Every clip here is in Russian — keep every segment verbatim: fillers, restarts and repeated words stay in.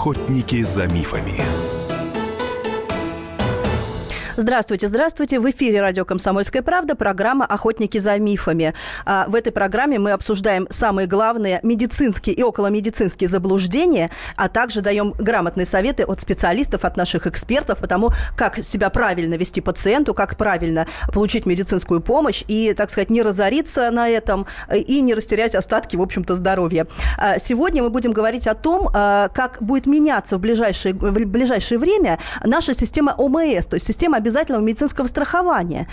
Охотники за мифами. Здравствуйте, здравствуйте. В эфире радио «Комсомольская правда», программа «Охотники за мифами». В этой программе мы обсуждаем самые главные медицинские и околомедицинские заблуждения, а также даем грамотные советы от специалистов, от наших экспертов по тому, как себя правильно вести пациенту, как правильно получить медицинскую помощь и, так сказать, не разориться на этом и не растерять остатки, в общем-то, здоровья. Сегодня мы будем говорить о том, как будет меняться в ближайшее, в ближайшее время наша система О М С, то есть система обеспечения обязательного медицинского страхования.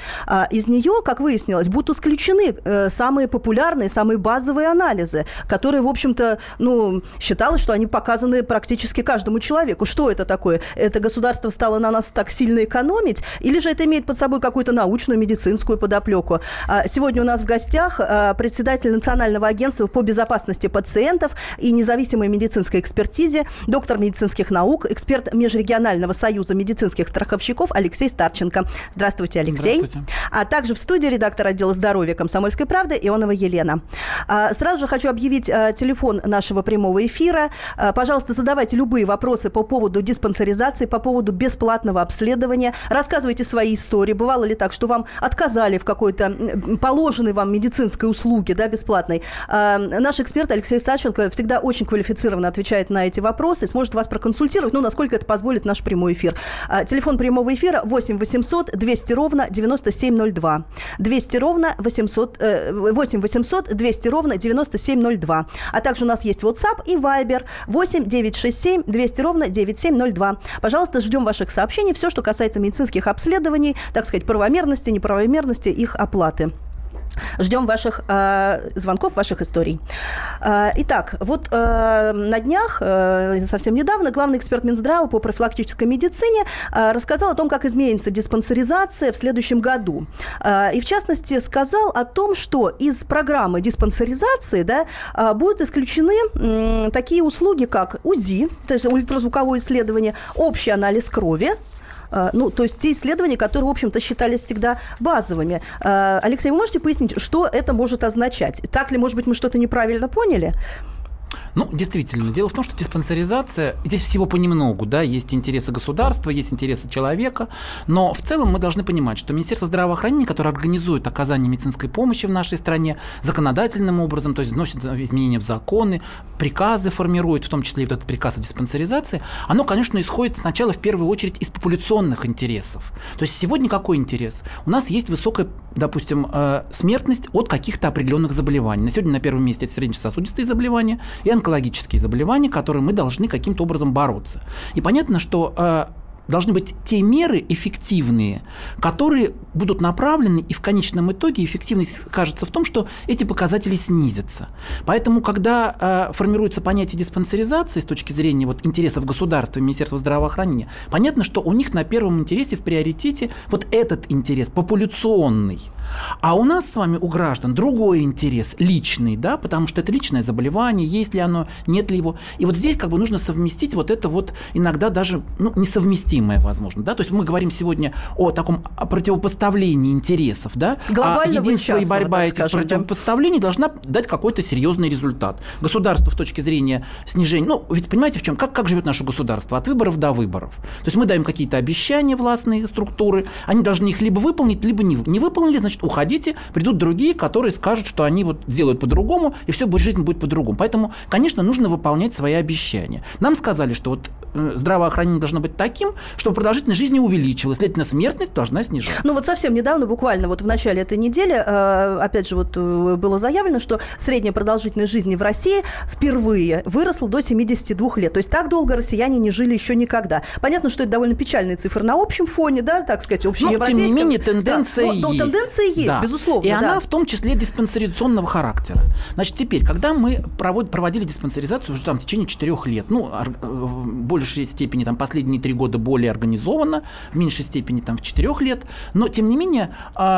Из нее, как выяснилось, будут исключены самые популярные, самые базовые анализы, которые, в общем-то, ну, считалось, что они показаны практически каждому человеку. Что это такое? Это государство стало на нас так сильно экономить? Или же это имеет под собой какую-то научную, медицинскую подоплеку? Сегодня у нас в гостях председатель Национального агентства по безопасности пациентов и независимой медицинской экспертизе, доктор медицинских наук, эксперт Межрегионального союза медицинских страховщиков Алексей Старченко. Здравствуйте, Алексей. Здравствуйте. А также в студии редактор отдела здоровья «Комсомольской правды» Ионова Елена. А, сразу же хочу объявить а, телефон нашего прямого эфира. А, пожалуйста, задавайте любые вопросы по поводу диспансеризации, по поводу бесплатного обследования. Рассказывайте свои истории. Бывало ли так, что вам отказали в какой-то положенной вам медицинской услуге, да, бесплатной? А, наш эксперт Алексей Саченко всегда очень квалифицированно отвечает на эти вопросы и сможет вас проконсультировать, ну, насколько это позволит наш прямой эфир. А, телефон прямого эфира восемь восемьсот двести ровно девяносто семь ноль два. восемь восемьсот двести ровно девяносто семь ноль два. А также у нас есть WhatsApp и Viber восемь девятьсот шестьдесят семь двести ровно девяносто семь ноль два. Пожалуйста, ждем ваших сообщений. Все, что касается медицинских обследований, так сказать, правомерности, неправомерности их оплаты. Ждем ваших э, звонков, ваших историй. Э, итак, вот э, на днях, э, совсем недавно, главный эксперт Минздрава по профилактической медицине э, рассказал о том, как изменится диспансеризация в следующем году. Э, и, в частности, сказал о том, что из программы диспансеризации, да, э, будут исключены э, такие услуги, как УЗИ, то есть ультразвуковое исследование, общий анализ крови. Ну, то есть те исследования, которые, в общем-то, считались всегда базовыми. Алексей, вы можете пояснить, что это может означать? Так ли, может быть, мы что-то неправильно поняли? Ну, действительно. Дело в том, что диспансеризация, здесь всего понемногу, да, есть интересы государства, есть интересы человека, но в целом мы должны понимать, что Министерство здравоохранения, которое организует оказание медицинской помощи в нашей стране законодательным образом, то есть вносит изменения в законы, приказы формирует, в том числе и вот этот приказ о диспансеризации, оно, конечно, исходит сначала в первую очередь из популяционных интересов. То есть сегодня какой интерес? У нас есть высокая, допустим, смертность от каких-то определенных заболеваний. На сегодня на первом месте сердечно-сосудистые заболевания и онкологические заболевания, которые мы должны каким-то образом бороться. И понятно, что э, должны быть те меры эффективные, которые будут направлены, и в конечном итоге эффективность скажется в том, что эти показатели снизятся. Поэтому, когда э, формируется понятие диспансеризации с точки зрения вот, интересов государства и Министерства здравоохранения, понятно, что у них на первом интересе, в приоритете, вот этот интерес популяционный. А у нас с вами, у граждан, другой интерес, личный, да, потому что это личное заболевание, есть ли оно, нет ли его. И вот здесь как бы нужно совместить вот это вот иногда даже ну, несовместимое, возможно, да, то есть мы говорим сегодня о таком о противопоставлении интересов, да, глобально а единство и борьба этих скажем, противопоставлений да? должна дать какой-то серьезный результат. Государство в точке зрения снижения, ну, ведь понимаете, в чем, как, как живет наше государство, от выборов до выборов. То есть мы даем какие-то обещания властные структуры, они должны их либо выполнить, либо не, не выполнили, значит, уходите, придут другие, которые скажут, что они вот сделают по-другому, и все, жизнь будет по-другому. Поэтому, конечно, нужно выполнять свои обещания. Нам сказали, что вот здравоохранение должно быть таким, чтобы продолжительность жизни увеличилась, следовательно, смертность должна снижаться. Ну вот совсем недавно, буквально вот в начале этой недели, опять же, вот было заявлено, что средняя продолжительность жизни в России впервые выросла до семидесяти двух лет. То есть так долго россияне не жили еще никогда. Понятно, что это довольно печальные цифры на общем фоне, да, так сказать, общеевропейском. Но, тем не менее, тенденция да. Но, есть. Тенденция есть, да. безусловно. И да. она в том числе диспансеризационного характера. Значит, теперь, когда мы проводили диспансеризацию уже там в течение четырех лет, ну, больше большей степени там последние три года более организованно, в меньшей степени там в четырех лет. Но тем не менее,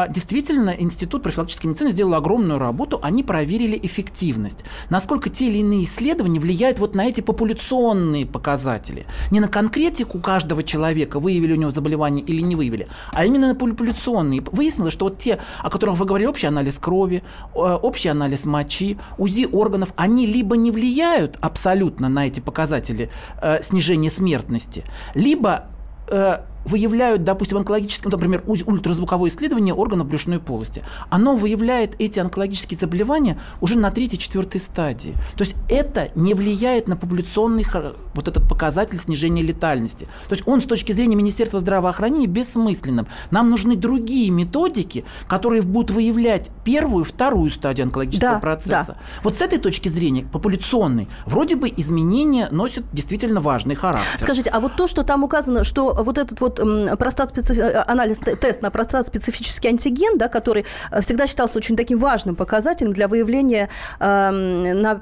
действительно, Институт профилактической медицины сделал огромную работу. Они проверили эффективность, насколько те или иные исследования влияют вот на эти популяционные показатели. Не на конкретику каждого человека, выявили у него заболевание или не выявили, а именно на популяционные. Выяснилось, что вот те, о которых вы говорили, общий анализ крови, общий анализ мочи, УЗИ органов, они либо не влияют абсолютно на эти показатели э, снижения смертности, либо э, выявляют, допустим, онкологические, например, ультразвуковое исследование органов брюшной полости. Оно выявляет эти онкологические заболевания уже на третьей-четвертой стадии. То есть это не влияет на популяционный вот этот показатель снижения летальности. То есть он с точки зрения Министерства здравоохранения бессмысленным. Нам нужны другие методики, которые будут выявлять первую, вторую стадию онкологического да, процесса. Да. Вот с этой точки зрения, популяционной, вроде бы изменения носят действительно важный характер. Скажите, а вот то, что там указано, что вот этот вот Простат-специф... анализ, тест на простат-специфический антиген, да, который всегда считался очень таким важным показателем для выявления, э, на,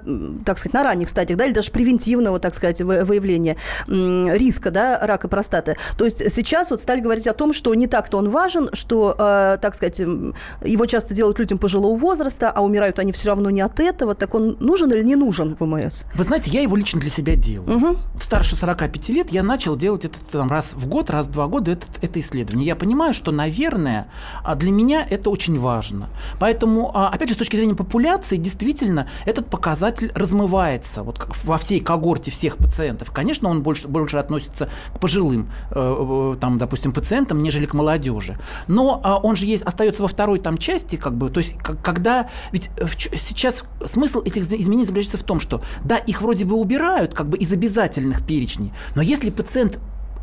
так сказать, на ранних стадиях, да, или даже превентивного, так сказать, выявления э, риска, да, рака простаты. То есть сейчас вот стали говорить о том, что не так-то он важен, что, э, так сказать, его часто делают людям пожилого возраста, а умирают они все равно не от этого. Так он нужен или не нужен в ВМС? Вы знаете, я его лично для себя делаю. Угу. Старше сорока пяти лет я начал делать это там, раз в год, раз в два года это, это исследование. Я понимаю, что, наверное, для меня это очень важно. Поэтому, опять же, с точки зрения популяции, действительно, этот показатель размывается вот во всей когорте всех пациентов. Конечно, он больше, больше относится к пожилым, там, допустим, пациентам, нежели к молодежи. Но он же есть, остается во второй там части, как бы, то есть, когда... Ведь сейчас смысл этих изменений заключается в том, что, да, их вроде бы убирают, как бы, из обязательных перечней, но если пациент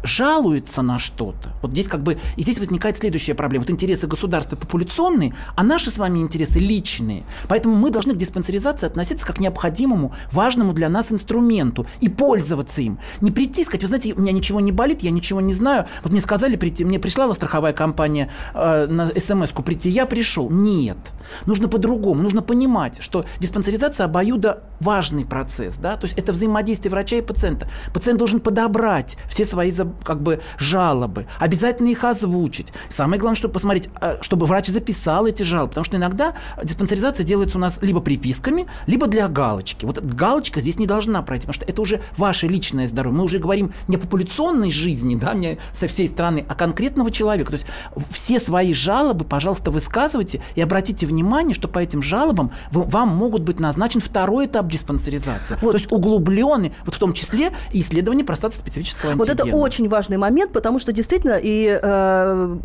жалуется на что-то. Вот здесь как бы и здесь возникает следующая проблема. Вот интересы государства популяционные, а наши с вами интересы личные. Поэтому мы должны к диспансеризации относиться как к необходимому, важному для нас инструменту и пользоваться им. Не прийти и сказать, вы знаете, у меня ничего не болит, я ничего не знаю. Вот мне сказали прийти, мне пришла страховая компания э, на смс-ку прийти, я пришел. Нет. Нужно по-другому. Нужно понимать, что диспансеризация обоюдо важный процесс. Да? То есть это взаимодействие врача и пациента. Пациент должен подобрать все свои заболевания, как бы жалобы, обязательно их озвучить. Самое главное, чтобы посмотреть, чтобы врач записал эти жалобы, потому что иногда диспансеризация делается у нас либо приписками, либо для галочки. Вот галочка здесь не должна пройти, потому что это уже ваше личное здоровье. Мы уже говорим не о популяционной жизни, да, не со всей страны, а конкретного человека. То есть все свои жалобы, пожалуйста, высказывайте и обратите внимание, что по этим жалобам вам могут быть назначен второй этап диспансеризации. Вот. То есть углубленный, вот в том числе и исследование простатоспецифического антигена. Вот это очень Очень важный момент, потому что действительно и э,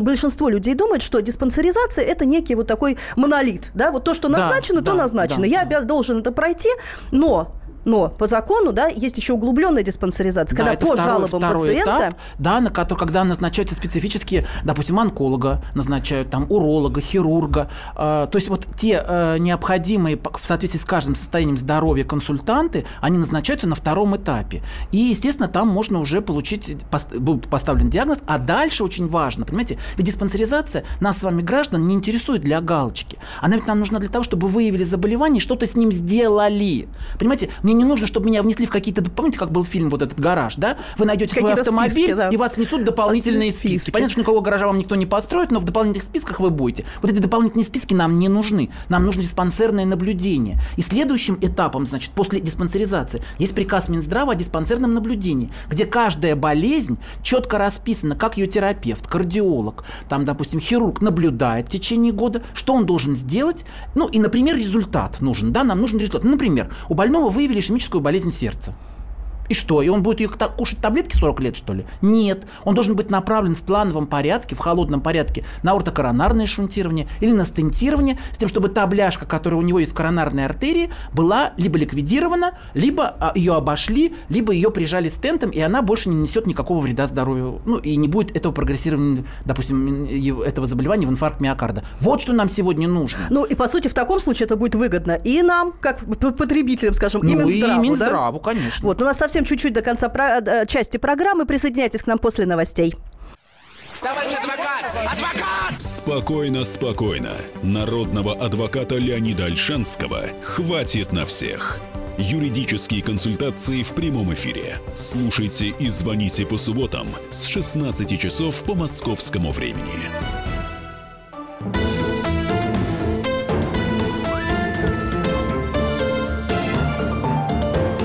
большинство людей думает, что диспансеризация – это некий вот такой монолит. Да? Вот то, что назначено, да, то да, назначено. Да, Я да. должен это пройти, но... Но по закону, да, есть еще углубленная диспансеризация, да, когда по второй, жалобам второй пациента... Этап, да, на который, когда назначают специфические, допустим, онколога, назначают там уролога, хирурга. Э, то есть вот те э, необходимые в соответствии с каждым состоянием здоровья консультанты, они назначаются на втором этапе. И, естественно, там можно уже получить, пост, был поставлен диагноз, а дальше очень важно, понимаете, ведь диспансеризация нас с вами, граждан, не интересует для галочки. Она ведь нам нужна для того, чтобы выявили заболевание и что-то с ним сделали. Понимаете, мне не нужно, чтобы меня внесли в какие-то... Помните, как был фильм вот этот «Гараж», да? Вы найдете какие-то свой автомобиль, списки, да. и вас внесут дополнительные списки. списки. Понятно, что никакого гаража вам никто не построит, но в дополнительных списках вы будете. Вот эти дополнительные списки нам не нужны. Нам нужно диспансерное наблюдение. И следующим этапом, значит, после диспансеризации есть приказ Минздрава о диспансерном наблюдении, где каждая болезнь четко расписана, как ее терапевт, кардиолог, там, допустим, хирург наблюдает в течение года, что он должен сделать. Ну, и, например, результат нужен, да? Нам нужен результат. Ну, например, у больного выявили ишемическую болезнь сердца. И что? И он будет ее кушать таблетки сорок лет, что ли? Нет. Он должен быть направлен в плановом порядке, в холодном порядке на аортокоронарное шунтирование или на стентирование, с тем, чтобы та бляшка, которая у него есть в коронарной артерии, была либо ликвидирована, либо ее обошли, либо ее прижали стентом, и она больше не несет никакого вреда здоровью. Ну, и не будет этого прогрессирования, допустим, этого заболевания в инфаркт миокарда. Вот что нам сегодня нужно. Ну, и, по сути, в таком случае это будет выгодно и нам, как потребителям, скажем, ну, и Минздраву. и Минздраву, да? Конечно. Вот, у нас совсем Всем чуть-чуть до конца про- части программы. Присоединяйтесь к нам после новостей. Товарищ адвокат! Адвокат! Спокойно, спокойно. Народного адвоката Леонида Ольшанского хватит на всех. Юридические консультации в прямом эфире. Слушайте и звоните по субботам с шестнадцати часов по московскому времени.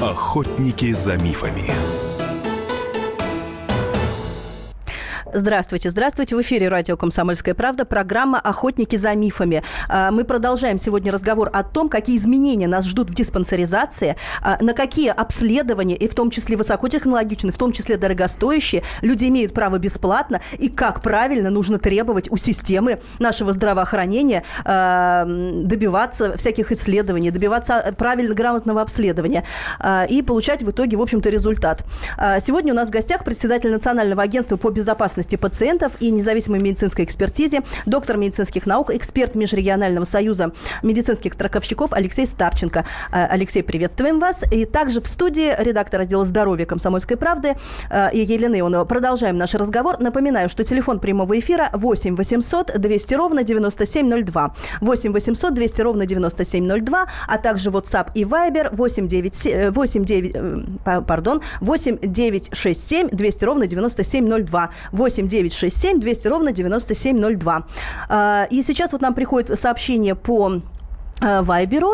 Охотники за мифами. Здравствуйте, здравствуйте. В эфире радио «Комсомольская правда», программа «Охотники за мифами». Мы продолжаем сегодня разговор о том, какие изменения нас ждут в диспансеризации, на какие обследования, и в том числе высокотехнологичные, в том числе дорогостоящие, люди имеют право бесплатно, и как правильно нужно требовать у системы нашего здравоохранения, добиваться всяких исследований, добиваться правильно грамотного обследования и получать в итоге, в общем-то, результат. Сегодня у нас в гостях председатель Национального агентства по безопасности пациентов и независимой медицинской экспертизе, доктор медицинских наук, эксперт Межрегионального союза медицинских страховщиков Алексей Старченко. Алексей, приветствуем вас. И также в студии редактор отдела здоровья «Комсомольской правды» Елена Ионова. Продолжаем наш разговор. Напоминаю, что телефон прямого эфира восемь восемьсот двести ровно девяносто семь ноль два. восемь восемьсот двести ровно девяносто семь ноль два, а также WhatsApp и Viber восемь девять шесть семь двести ровно девяносто семь ноль два. восемь девять шесть семь двести ровно девяносто семь ноль два. И сейчас вот нам приходит сообщение по Вайберу.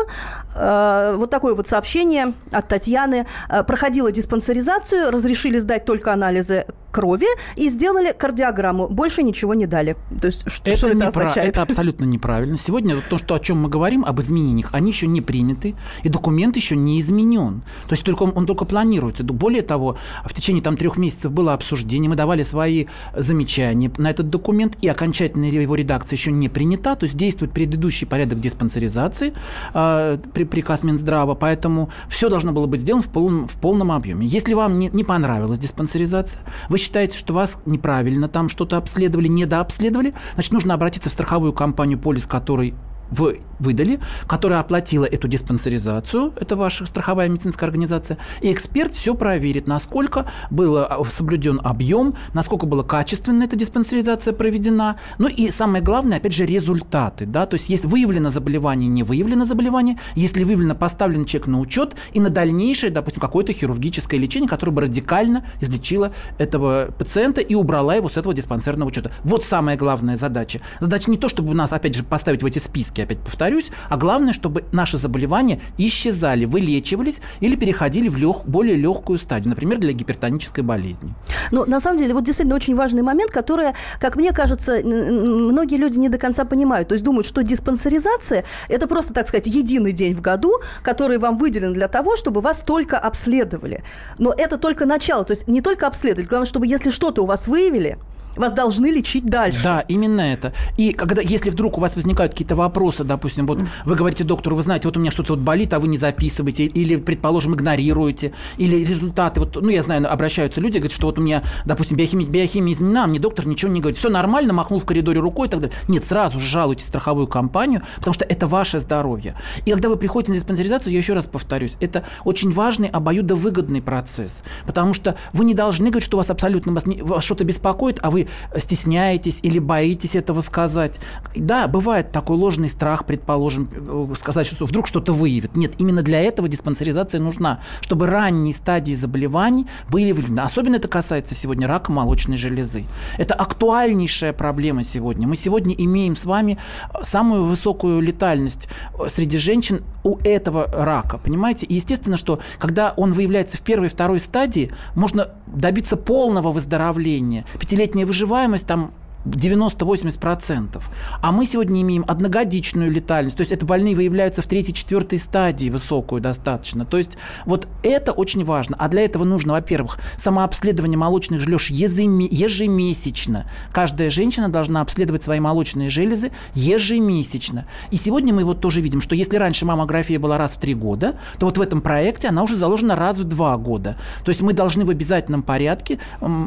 Вот такое вот сообщение от Татьяны. Проходила диспансеризацию, разрешили сдать только анализы крови и сделали кардиограмму. Больше ничего не дали. То есть что это, это означает? Это абсолютно неправильно. Сегодня то, что, о чем мы говорим, об изменениях, они еще не приняты, и документ еще не изменен. То есть только он, он только планируется. Более того, в течение там, трех месяцев было обсуждение, мы давали свои замечания на этот документ, и окончательная его редакция еще не принята. То есть действует предыдущий порядок диспансеризации, э, приказ Минздрава, поэтому все должно было быть сделано в полном, в полном объеме. Если вам не, не понравилась диспансеризация, вы считаете, что вас неправильно там что-то обследовали, недообследовали, значит, нужно обратиться в страховую компанию «Полис», которой вы выдали, которая оплатила эту диспансеризацию, это ваша страховая медицинская организация, и эксперт все проверит, насколько был соблюден объем, насколько была качественно эта диспансеризация проведена, ну и самое главное, опять же, результаты, да, то есть если выявлено заболевание, не выявлено заболевание, если выявлено, поставлен человек на учет и на дальнейшее, допустим, какое-то хирургическое лечение, которое бы радикально излечило этого пациента и убрало его с этого диспансерного учета. Вот самая главная задача. Задача не то, чтобы нас, опять же, поставить в эти списки, опять повторюсь, а главное, чтобы наши заболевания исчезали, вылечивались или переходили в лег... более легкую стадию, например, для гипертонической болезни. Но на самом деле, вот действительно очень важный момент, который, как мне кажется, многие люди не до конца понимают. То есть думают, что диспансеризация – это просто, так сказать, единый день в году, который вам выделен для того, чтобы вас только обследовали. Но это только начало, то есть не только обследовать, главное, чтобы если что-то у вас выявили, вас должны лечить дальше. Да, именно это. И когда, если вдруг у вас возникают какие-то вопросы, допустим, вот вы говорите доктору, вы знаете, вот у меня что-то вот болит, а вы не записываете, или, предположим, игнорируете, или результаты, вот, ну, я знаю, обращаются люди, говорят, что вот у меня, допустим, биохимия, биохимия изменена, а мне доктор ничего не говорит. Все нормально, махнул в коридоре рукой и так далее. Нет, сразу же жалуйтесь в страховую компанию, потому что это ваше здоровье. И когда вы приходите на диспансеризацию, я еще раз повторюсь, это очень важный, обоюдовыгодный процесс, потому что вы не должны говорить, что вас абсолютно вас, вас что-то беспокоит, а вы стесняетесь или боитесь этого сказать. Да, бывает такой ложный страх, предположим, сказать, что вдруг что-то выявит. Нет, именно для этого диспансеризация нужна, чтобы ранние стадии заболеваний были выявлены. Особенно это касается сегодня рака молочной железы. Это актуальнейшая проблема сегодня. Мы сегодня имеем с вами самую высокую летальность среди женщин у этого рака, понимаете? И естественно, что когда он выявляется в первой и второй стадии, можно добиться полного выздоровления. Пятилетняя выживаемость там девяносто-восемьдесят процентов. А мы сегодня имеем одногодичную летальность. То есть это больные выявляются в третьей-четвертой стадии, высокую достаточно. То есть вот это очень важно. А для этого нужно, во-первых, самообследование молочных желез ежемесячно. Каждая женщина должна обследовать свои молочные железы ежемесячно. И сегодня мы вот тоже видим, что если раньше маммография была раз в три года, то вот в этом проекте она уже заложена раз в два года. То есть мы должны в обязательном порядке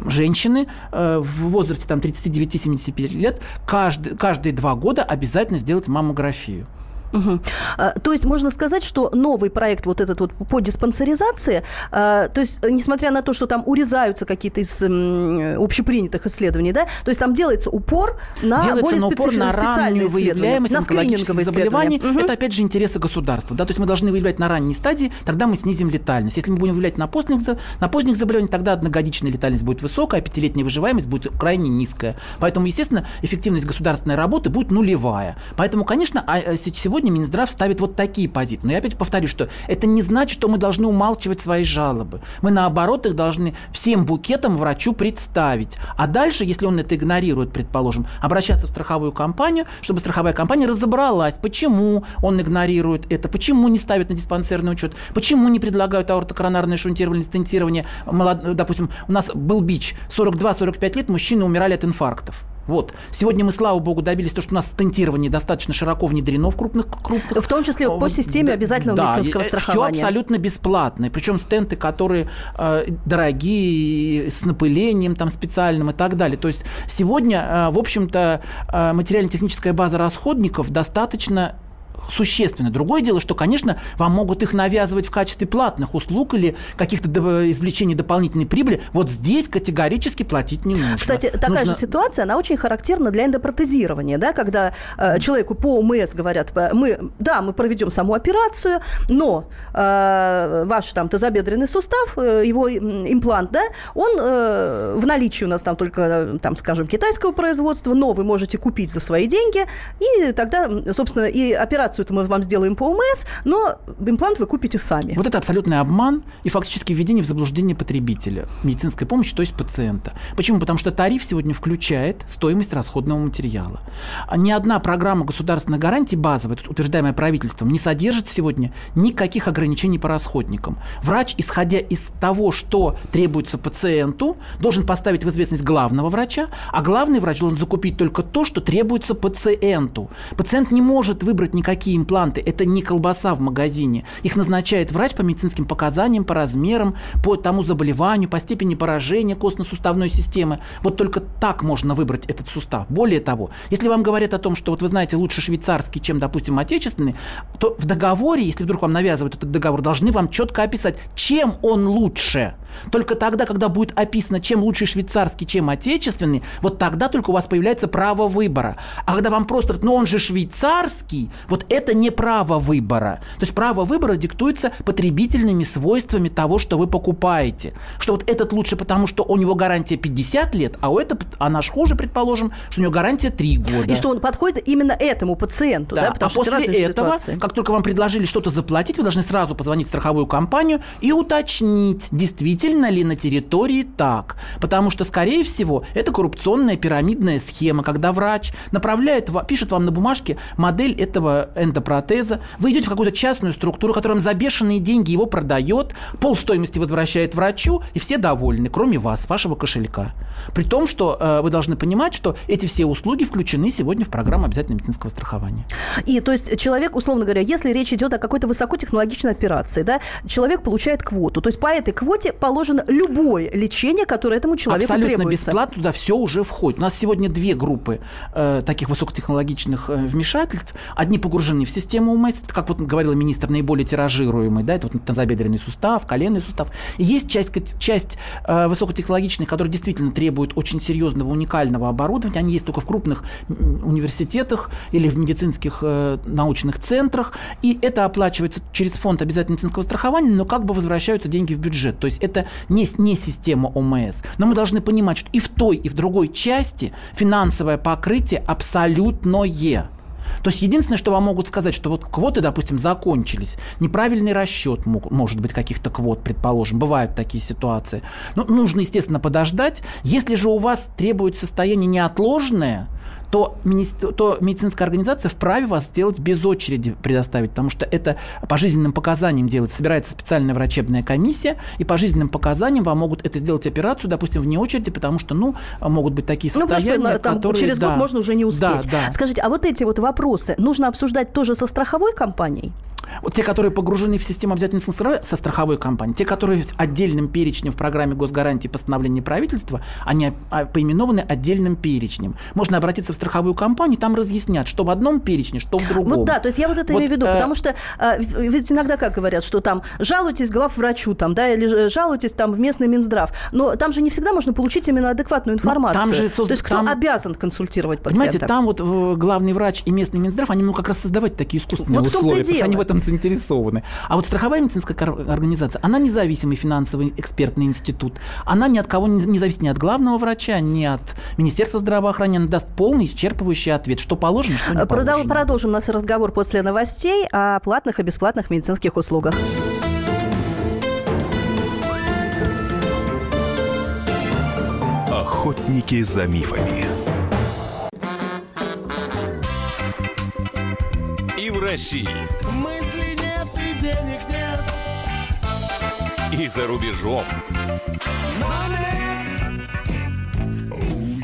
женщины в возрасте там тридцати девяти семидесяти пяти лет каждый, каждые два года обязательно сделать маммографию. Угу. То есть можно сказать, что новый проект вот этот вот по диспансеризации, то есть несмотря на то, что там урезаются какие-то из общепринятых исследований, да, то есть там делается упор на делается более специфические специальные исследования, на скрининговые исследования. Угу. Это опять же интересы государства, да, то есть мы должны выявлять на ранней стадии, тогда мы снизим летальность. Если мы будем выявлять на поздних, на поздних заболеваниях, тогда одногодичная летальность будет высокая, а пятилетняя выживаемость будет крайне низкая. Поэтому, естественно, эффективность государственной работы будет нулевая. Поэтому, конечно, сегодня Сегодня Минздрав ставит вот такие позиции. Но я опять повторю, что это не значит, что мы должны умалчивать свои жалобы. Мы, наоборот, их должны всем букетом врачу представить. А дальше, если он это игнорирует, предположим, обращаться в страховую компанию, чтобы страховая компания разобралась, почему он игнорирует это, почему не ставит на диспансерный учет, почему не предлагают аортокоронарное шунтирование, стентирование. Допустим, у нас был БИЧ, сорок два — сорок пять лет мужчины умирали от инфарктов. Вот. Сегодня мы, слава богу, добились того, что у нас стентирование достаточно широко внедрено в крупных крупных. В том числе по системе обязательного да, медицинского страхования. Все абсолютно бесплатно. Причем стенты, которые э, дорогие, с напылением там, специальным и так далее. То есть сегодня, э, в общем-то, э, материально-техническая база расходников достаточно существенно. Другое дело, что, конечно, вам могут их навязывать в качестве платных услуг или каких-то извлечений дополнительной прибыли. Вот здесь категорически платить не нужно. Кстати, такая нужно... же ситуация, она очень характерна для эндопротезирования, да, когда э, человеку по ОМС говорят, мы, да, мы проведем саму операцию, но э, ваш там тазобедренный сустав, э, его имплант, да, он э, в наличии у нас там только, там, скажем, китайского производства, но вы можете купить за свои деньги, и тогда, собственно, и операцию это мы вам сделаем по ОМС, но имплант вы купите сами. Вот это абсолютный обман и фактически введение в заблуждение потребителя медицинской помощи, то есть пациента. Почему? Потому что тариф сегодня включает стоимость расходного материала. Ни одна программа государственных гарантий базовая, утверждаемая правительством, не содержит сегодня никаких ограничений по расходникам. Врач, исходя из того, что требуется пациенту, должен поставить в известность главного врача, а главный врач должен закупить только то, что требуется пациенту. Пациент не может выбрать никакие импланты, это не колбаса в магазине. Их назначает врач по медицинским показаниям, по размерам, по тому заболеванию, по степени поражения костно-суставной системы. Вот только так можно выбрать этот сустав. Более того, если вам говорят о том, что вот вы знаете, лучше швейцарский, чем, допустим, отечественный, то в договоре, если вдруг вам навязывают этот договор, должны вам четко описать, чем он лучше. Только тогда, когда будет описано, чем лучше швейцарский, чем отечественный, вот тогда только у вас появляется право выбора. А когда вам просто говорят, ну он же швейцарский, вот это Это не право выбора. То есть право выбора диктуется потребительными свойствами того, что вы покупаете. Что вот этот лучше, потому что у него гарантия пятьдесят лет, а у этого, а наш хуже, предположим, что у него гарантия три года. И что он подходит именно этому пациенту. Да. Да, потому а что после этого, ситуации. Как только вам предложили что-то заплатить, вы должны сразу позвонить в страховую компанию и уточнить, действительно ли на территории так. Потому что, скорее всего, это коррупционная пирамидная схема, когда врач направляет, пишет вам на бумажке модель этого эндопротеза, вы идете в какую-то частную структуру, которая вам за бешеные деньги его продает, пол стоимости возвращает врачу, и все довольны, кроме вас, вашего кошелька. При том, что э, вы должны понимать, что эти все услуги включены сегодня в программу обязательного медицинского страхования. И, то есть, человек, условно говоря, если речь идет о какой-то высокотехнологичной операции, да, человек получает квоту. То есть, по этой квоте положено любое лечение, которое этому человеку абсолютно требуется. Абсолютно бесплатно туда все уже входит. У нас сегодня две группы э, таких высокотехнологичных э, вмешательств. Одни погружены в систему ОМС, как вот говорила министр, наиболее тиражируемый, да, это вот тазобедренный сустав, коленный сустав. И есть часть, часть э, высокотехнологичных, которые действительно требуют очень серьезного, уникального оборудования. Они есть только в крупных университетах или в медицинских э, научных центрах. И это оплачивается через фонд обязательного медицинского страхования, но как бы возвращаются деньги в бюджет. То есть это не, не система ОМС. Но мы должны понимать, что и в той, и в другой части финансовое покрытие абсолютное. То есть единственное, что вам могут сказать, что вот квоты, допустим, закончились, неправильный расчет мог, может быть каких-то квот, предположим, бывают такие ситуации. Но нужно, естественно, подождать. Если же у вас требует состояние неотложное, то, то медицинская организация вправе вас сделать без очереди предоставить, потому что это по жизненным показаниям делается. Собирается специальная врачебная комиссия, и по жизненным показаниям вам могут это сделать операцию, допустим, вне очереди, потому что, ну, могут быть такие состояния, ну, что, там, которые... Через год да, можно уже не успеть. Да, да. Скажите, а вот эти вот вопросы нужно обсуждать тоже со страховой компанией? Вот те, которые погружены в систему обязательства со страховой компанией, те, которые отдельным перечнем в программе госгарантии постановления правительства, они поименованы отдельным перечнем. Можно обратиться в страховую компанию, там разъяснят, что в одном перечне, что в другом. Вот да, то есть я вот это вот, имею в виду, э... потому что э, ведь иногда как говорят, что там жалуйтесь главврачу, там, да, или жалуйтесь там в местный Минздрав, но там же не всегда можно получить именно адекватную информацию. Там же созда... То есть кто там... обязан консультировать пациента? Понимаете, там вот главный врач и местный Минздрав, они могут как раз создавать такие искусственные вот условия, потому что они в этом заинтересованы. А вот страховая медицинская организация, она независимый финансовый экспертный институт, она ни от кого не зависит, ни от главного врача, ни от Министерства здравоохранения, она даст полный исчерпывающий ответ, что положено, что не положено. Продолжим наш разговор после новостей о платных и бесплатных медицинских услугах. Охотники за мифами. И в России. Мысли нет и денег нет. И за рубежом. Oh, yeah.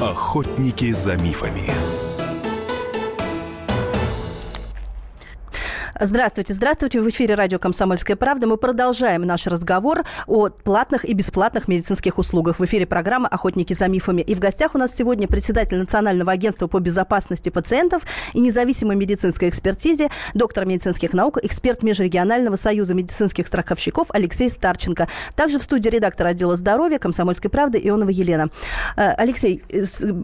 Охотники за мифами. Здравствуйте, здравствуйте. В эфире радио «Комсомольская правда». Мы продолжаем наш разговор о платных и бесплатных медицинских услугах. В эфире программа «Охотники за мифами». И в гостях у нас сегодня председатель Национального агентства по безопасности пациентов и независимой медицинской экспертизе, доктор медицинских наук, эксперт Межрегионального союза медицинских страховщиков Алексей Старченко. Также в студии редактор отдела здоровья «Комсомольской правды» Ионова Елена. Алексей,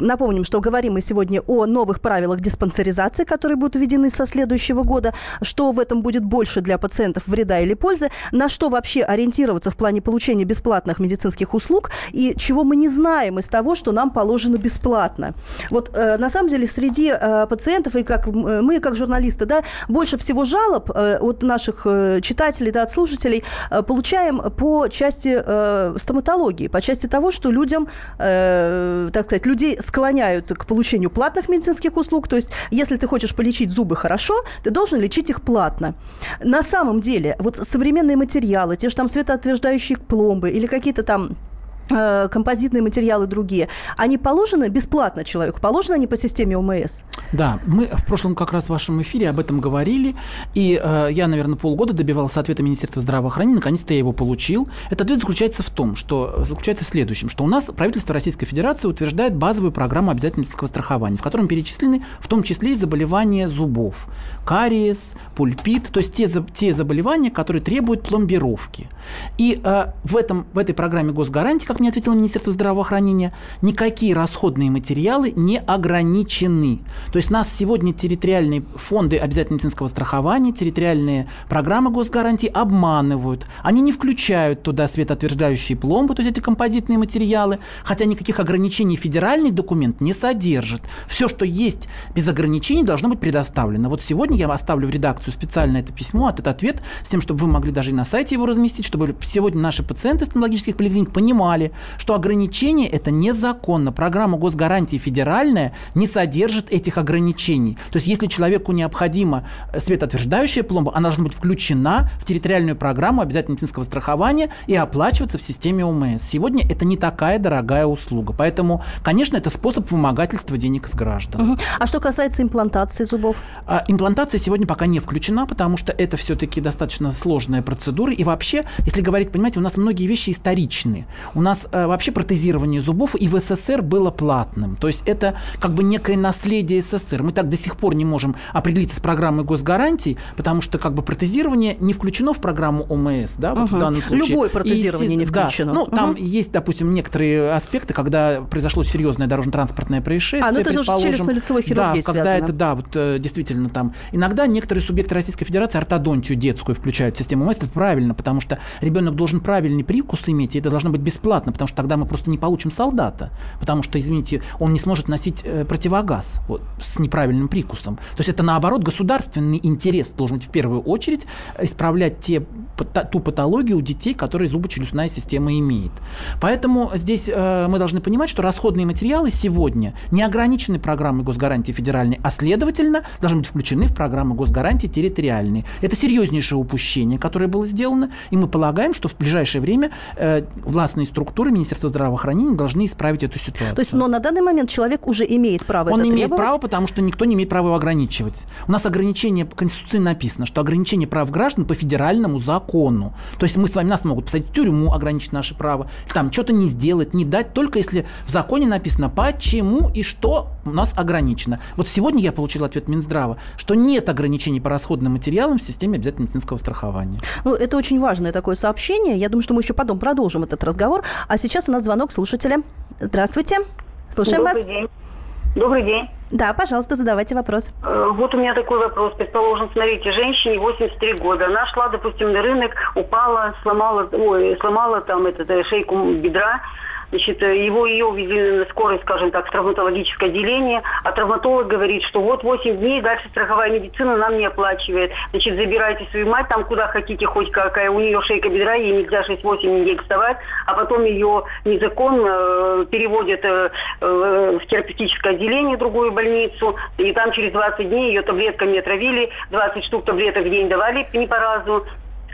напомним, что говорим мы сегодня о новых правилах диспансеризации, которые будут введены со следующего года, что в этом будет больше для пациентов вреда или пользы, на что вообще ориентироваться в плане получения бесплатных медицинских услуг и чего мы не знаем из того, что нам положено бесплатно. Вот э, на самом деле среди э, пациентов, и как э, мы, как журналисты, да, больше всего жалоб э, от наших э, читателей, да, от слушателей э, получаем по части э, стоматологии, по части того, что людям, э, так сказать, людей склоняют к получению платных медицинских услуг. То есть, если ты хочешь полечить зубы хорошо, ты должен лечить их платно. Платно. На самом деле, вот современные материалы, те же там светоотверждающие пломбы или какие-то там э, композитные материалы другие, они положены бесплатно человеку? Положены они по системе ОМС? Да, мы в прошлом как раз в вашем эфире об этом говорили, и э, я, наверное, полгода добивался ответа Министерства здравоохранения, наконец-то я его получил. Этот ответ заключается в том, что заключается в следующем, что у нас правительство Российской Федерации утверждает базовую программу обязательного медицинского страхования, в котором перечислены в том числе и заболевания зубов, кариес, пульпит, то есть те, те заболевания, которые требуют пломбировки. И э, в, этом, в этой программе госгарантии, как мне ответило Министерство здравоохранения, никакие расходные материалы не ограничены. То есть у нас сегодня территориальные фонды обязательного медицинского страхования, территориальные программы госгарантии обманывают. Они не включают туда светоотверждающие пломбы, то есть эти композитные материалы, хотя никаких ограничений федеральный документ не содержит. Все, что есть без ограничений, должно быть предоставлено. Вот сегодня я оставлю в редакцию специально это письмо, этот ответ, с тем, чтобы вы могли даже и на сайте его разместить, чтобы сегодня наши пациенты стоматологических поликлиник понимали, что ограничение – это незаконно. Программа госгарантии федеральная не содержит этих ограничений. ограничений. То есть если человеку необходима светоотверждающая пломба, она должна быть включена в территориальную программу обязательного медицинского страхования и оплачиваться в системе ОМС. Сегодня это не такая дорогая услуга. Поэтому, конечно, это способ вымогательства денег из граждан. Угу. А что касается имплантации зубов? А, имплантация сегодня пока не включена, потому что это все-таки достаточно сложная процедура. И вообще, если говорить, понимаете, у нас многие вещи историчные. У нас а, вообще протезирование зубов и в СССР было платным. То есть это как бы некое наследие СССР. Мы так до сих пор не можем определиться с программой госгарантий, потому что как бы протезирование не включено в программу ОМС, да, вот угу. в данном случае. Любое протезирование и, не включено. Да, ну, угу. Там есть, допустим, некоторые аспекты, когда произошло серьезное дорожно-транспортное происшествие. А, ну это же челюстно-лицевой хирургией связано. Да, когда это, да, вот действительно там. Иногда некоторые субъекты Российской Федерации ортодонтию детскую включают в систему ОМС. Это правильно, потому что ребенок должен правильный привкус иметь, и это должно быть бесплатно. бесплатно, потому что тогда мы просто не получим солдата, потому что, извините, он не сможет носить противогаз вот, с неправильным прикусом. То есть это, наоборот, государственный интерес должен в первую очередь исправлять те, ту патологию у детей, которые зубочелюстная система имеет. Поэтому здесь э, мы должны понимать, что расходные материалы сегодня не ограничены программой госгарантии федеральной, а, следовательно, должны быть включены в программу госгарантии территориальной. Это серьезнейшее упущение, которое было сделано, и мы полагаем, что в ближайшее время э, властные структуры Министерства здравоохранения должны исправить эту ситуацию. То есть, но на данный момент человек уже имеет право это требовать? Он имеет право, потому что никто не имеет права его ограничивать. У нас ограничение, в Конституции написано, что ограничение прав граждан по федеральному закону. То есть мы с вами, нас могут посадить в тюрьму, ограничить наши права, там что-то не сделать, не дать, только если в законе написано, почему и что у нас ограничено. Вот сегодня я получил ответ Минздрава, что нет ограничений по расходным материалам в системе обязательного медицинского страхования. Ну, это очень важное такое сообщение. Я думаю, что мы еще потом продолжим этот разговор. А сейчас у нас звонок слушателя. Здравствуйте. Слушаем вас. Добрый день. Добрый день. Да, пожалуйста, задавайте вопрос. Вот у меня такой вопрос. Предположим, смотрите, женщине восемьдесят три года. Она шла, допустим, на рынок, упала, сломала, ой, сломала там этот, шейку бедра. Значит, его, ее увезли на скорой, скажем так, в травматологическое отделение, а травматолог говорит, что вот восемь дней, дальше страховая медицина нам не оплачивает. Значит, забирайте свою мать там, куда хотите, хоть какая, у нее шейка бедра, ей нельзя шесть-восемь недель вставать, а потом ее незаконно переводят в терапевтическое отделение, в другую больницу, и там через двадцать дней ее таблетками отравили, двадцать штук таблеток в день давали, не по разу,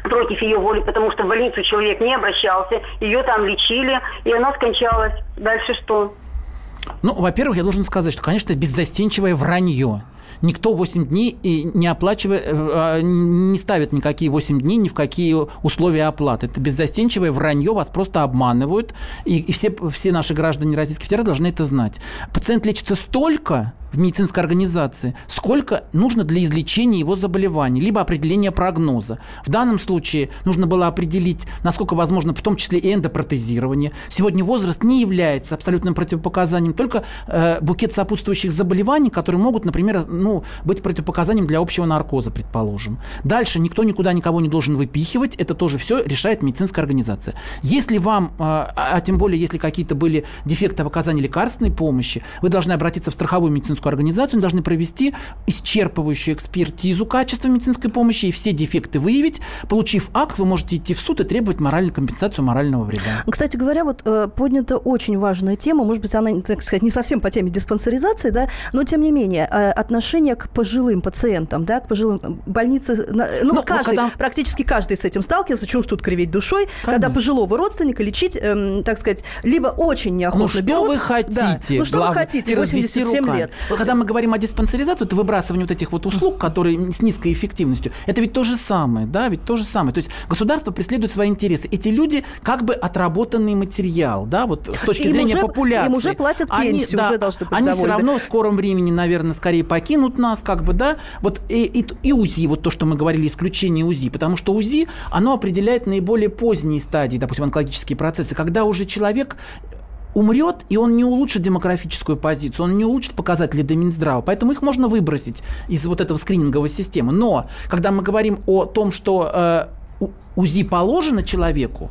против ее воли, потому что в больницу человек не обращался, ее там лечили, и она скончалась. Дальше что? Ну, во-первых, я должен сказать, что, конечно, это беззастенчивое вранье. Никто восемь дней не оплачивает, не ставит никакие восемь дней, ни в какие условия оплаты. Это беззастенчивое вранье, вас просто обманывают. И, и все, все наши граждане Российской Федерации должны это знать. Пациент лечится столько в медицинской организации, сколько нужно для излечения его заболеваний, либо определения прогноза. В данном случае нужно было определить, насколько возможно, в том числе и эндопротезирование. Сегодня возраст не является абсолютным противопоказанием, только э, букет сопутствующих заболеваний, которые могут, например, ну, быть противопоказанием для общего наркоза, предположим. Дальше никто никуда никого не должен выпихивать, это тоже все решает медицинская организация. Если вам, э, а тем более, если какие-то были дефекты в оказании лекарственной помощи, вы должны обратиться в страховую медицинскую организацию, должны провести исчерпывающую экспертизу качества медицинской помощи и все дефекты выявить. Получив акт, вы можете идти в суд и требовать моральную компенсацию морального вреда. Кстати говоря, вот поднята очень важная тема, может быть, она, так сказать, не совсем по теме диспансеризации, да, но тем не менее отношение к пожилым пациентам, да, к пожилым больнице, ну но, каждый, когда... практически каждый с этим сталкивался, чего уж тут кривить душой, конечно, когда пожилого родственника лечить, эм, так сказать, либо очень неохотно. Ну что берут, вы хотите? Да, ну что главное, вы хотите? восемьдесят семь лет. Когда мы говорим о диспансеризации, это выбрасывание вот этих вот услуг, которые с низкой эффективностью, это ведь то же самое, да, ведь то же самое. То есть государство преследует свои интересы. Эти люди как бы отработанный материал, да, вот с точки им зрения уже, популяции. Им уже платят пенсию, они, уже да, должны быть они довольны. Все равно в скором времени, наверное, скорее покинут нас, как бы, да. Вот и, и, и УЗИ, вот то, что мы говорили, исключение УЗИ, потому что УЗИ, оно определяет наиболее поздние стадии, допустим, онкологические процессы, когда уже человек умрет, и он не улучшит демографическую позицию, он не улучшит показатели до Минздрава, поэтому их можно выбросить из вот этого скрининговой системы. Но когда мы говорим о том, что э, УЗИ положено человеку,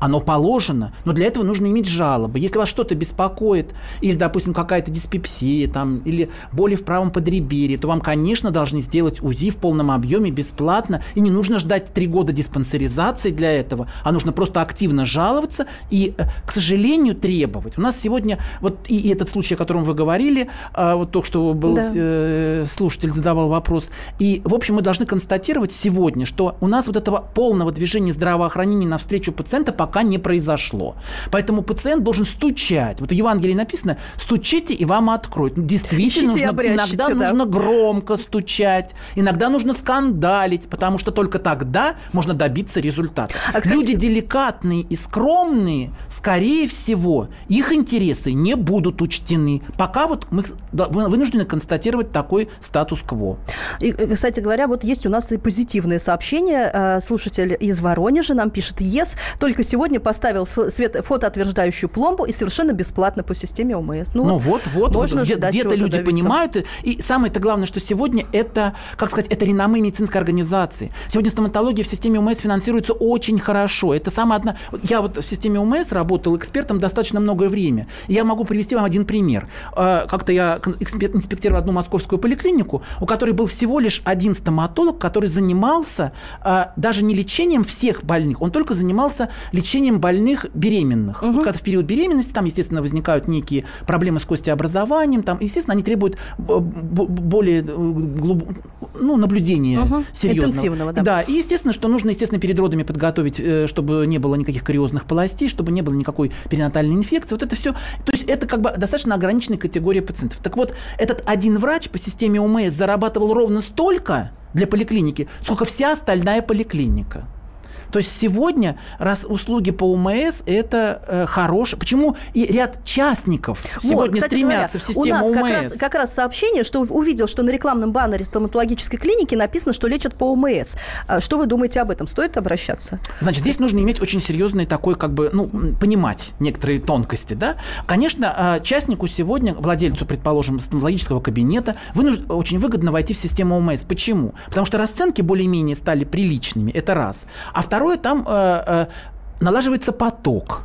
оно положено, но для этого нужно иметь жалобы. Если вас что-то беспокоит, или, допустим, какая-то диспепсия, там, или боли в правом подреберье, то вам, конечно, должны сделать УЗИ в полном объеме бесплатно, и не нужно ждать три года диспансеризации для этого, а нужно просто активно жаловаться и, к сожалению, требовать. У нас сегодня, вот и, и этот случай, о котором вы говорили, вот то, что был, да, э, слушатель задавал вопрос, и, в общем, мы должны констатировать сегодня, что у нас вот этого полного движения здравоохранения навстречу пациента по пока не произошло. Поэтому пациент должен стучать. Вот в Евангелии написано: «Стучите, и вам откроют». Действительно, нужно, иногда да. нужно громко стучать, иногда нужно скандалить, потому что только тогда можно добиться результата. А, кстати, люди деликатные и скромные, скорее всего, их интересы не будут учтены. Пока вот мы вынуждены констатировать такой статус-кво. И, кстати говоря, вот есть у нас и позитивные сообщения. Слушатель из Воронежа нам пишет: «Ес, только сегодня сегодня поставил свет, фотоотверждающую пломбу и совершенно бесплатно по системе ОМС. Ну, ну вот, вот, вот где-то люди давиться. Понимают. И, и самое-то главное, что сегодня это, как сказать, это реноме медицинской организации. Сегодня стоматология в системе ОМС финансируется очень хорошо. Это самая одна... Я вот в системе ОМС работал экспертом достаточно многое время. Я могу привести вам один пример. Как-то я инспектировал одну московскую поликлинику, у которой был всего лишь один стоматолог, который занимался даже не лечением всех больных, он только занимался лечением больных беременных. Угу. Вот когда в период беременности там, естественно, возникают некие проблемы с костеобразованием, там, естественно, они требуют более глубокого, ну, наблюдения угу. серьезного. Интенсивного, да. Да, и естественно, что нужно, естественно, перед родами подготовить, чтобы не было никаких кариозных полостей, чтобы не было никакой перинатальной инфекции. Вот это все, то есть это как бы достаточно ограниченная категория пациентов. Так вот, этот один врач по системе ОМС зарабатывал ровно столько для поликлиники, сколько вся остальная поликлиника. То есть сегодня, раз услуги по ОМС, это э, хорошее. Почему и ряд частников сегодня вот, кстати, стремятся говоря, в систему ОМС? У нас ОМС. Как, раз, как раз сообщение, что увидел, что на рекламном баннере стоматологической клиники написано, что лечат по ОМС. Что вы думаете об этом? Стоит обращаться? Значит, здесь нужно иметь очень серьезный такой, как бы, ну, понимать некоторые тонкости, да? Конечно, частнику сегодня, владельцу, предположим, стоматологического кабинета, вынужд... очень выгодно войти в систему ОМС. Почему? Потому что расценки более-менее стали приличными, это раз. А второе, Второе, там э, э, налаживается поток.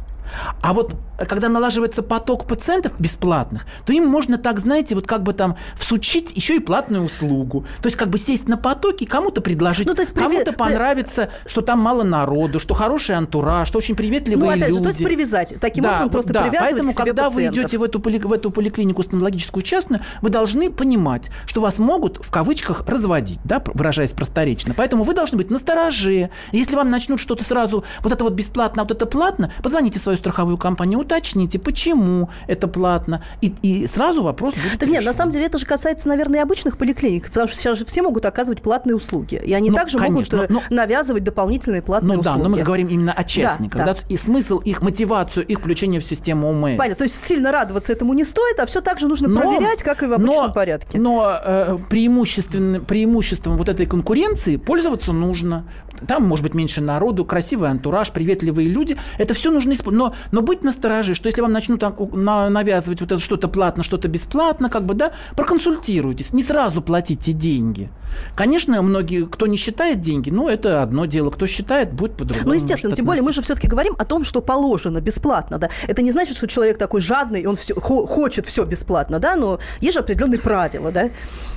А вот когда налаживается поток пациентов бесплатных, то им можно так, знаете, вот как бы там всучить еще и платную услугу. То есть как бы сесть на потоки, кому-то предложить, ну, то есть, кому-то прив... понравится, что там мало народу, что хороший антураж, что очень приветливые люди. Ну, опять люди. Же, то есть привязать. Таким да, образом просто да. привязывать Поэтому, к себе когда пациентов. Вы идете в эту, поли... в эту поликлинику стоматологическую частную, вы должны понимать, что вас могут, в кавычках, разводить, да, выражаясь просторечно. Поэтому вы должны быть настороже. Если вам начнут что-то сразу, вот это вот бесплатно, а вот это платно, позвоните в свою страховую компанию, уточните, почему это платно, и, и сразу вопрос будет. Так нет, на самом деле это же касается, наверное, и обычных поликлиник, потому что сейчас же все могут оказывать платные услуги, и они ну, также конечно, могут но, навязывать дополнительные платные ну, услуги. Ну да, но мы говорим именно о частниках, да, да. Да, и смысл их, мотивацию, их включение в систему ОМС. Понятно, то есть сильно радоваться этому не стоит, а все так же нужно но, проверять, как и в обычном но, порядке. Но э, преимуществом вот этой конкуренции пользоваться нужно. Там, может быть, меньше народу, красивый антураж, приветливые люди, это все нужно использовать. Но, но быть настороже, что если вам начнут навязывать вот это что-то платно, что-то бесплатно, как бы, да, проконсультируйтесь, не сразу платите деньги. Конечно, многие, кто не считает деньги, ну, это одно дело, кто считает, будет по-другому. Ну, естественно, тем более мы же все-таки говорим о том, что положено бесплатно, да. Это не значит, что человек такой жадный, он все, хочет все бесплатно, да, но есть же определенные правила, да.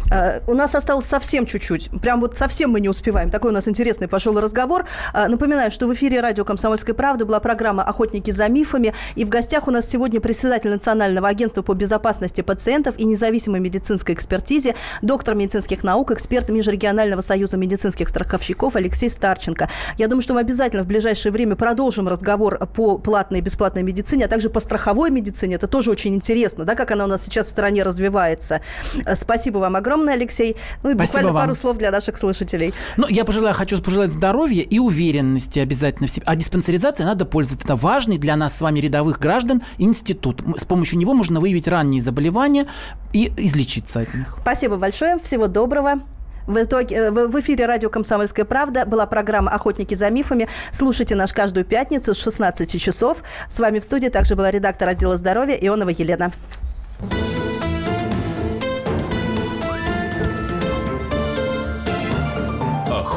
Uh, у нас осталось совсем чуть-чуть. Прям вот совсем мы не успеваем. Такой у нас интересный пошел разговор. Uh, напоминаю, что в эфире радио «Комсомольская правда» была программа «Охотники за мифами». И в гостях у нас сегодня председатель Национального агентства по безопасности пациентов и независимой медицинской экспертизе, доктор медицинских наук, эксперт Межрегионального союза медицинских страховщиков Алексей Старченко. Я думаю, что мы обязательно в ближайшее время продолжим разговор по платной и бесплатной медицине, а также по страховой медицине. Это тоже очень интересно, да, как она у нас сейчас в стране развивается. Uh, спасибо вам огромное. Алексей. Ну и буквально пару слов для наших слушателей. Ну, я пожелаю, хочу пожелать здоровья и уверенности обязательно в себе. А диспансеризация надо пользоваться. Это важный для нас с вами рядовых граждан институт. С помощью него можно выявить ранние заболевания и излечиться от них. Спасибо большое. Всего доброго. В, итоге, в эфире радио «Комсомольская правда» была программа «Охотники за мифами». Слушайте нас каждую пятницу с шестнадцати часов. С вами в студии также была редактор отдела здоровья Ионова Елена.